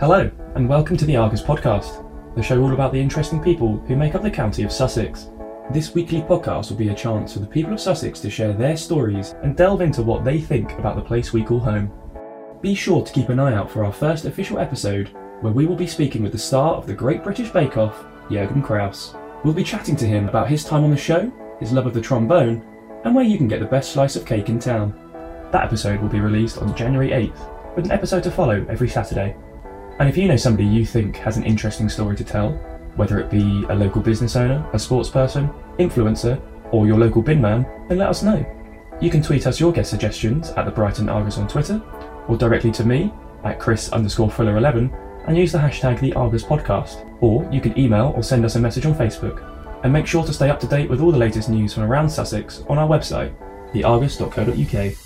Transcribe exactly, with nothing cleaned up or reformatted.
Hello, and welcome to the Argus Podcast, the show all about the interesting people who make up the county of Sussex. This weekly podcast will be a chance for the people of Sussex to share their stories and delve into what they think about the place we call home. Be sure to keep an eye out for our first official episode, where we will be speaking with the star of The Great British Bake Off, Jürgen Krauss. We'll be chatting to him about his time on the show, his love of the trombone, and where you can get the best slice of cake in town. That episode will be released on January eighth, with an episode to follow every Saturday. And if you know somebody you think has an interesting story to tell, whether it be a local business owner, a sports person, influencer, or your local bin man, then let us know. You can tweet us your guest suggestions at the Brighton Argus on Twitter, or directly to me at chris underscore fuller eleven, and use the hashtag the argus podcast, or you can email or send us a message on Facebook. And make sure to stay up to date with all the latest news from around Sussex on our website, the argus dot co dot U K.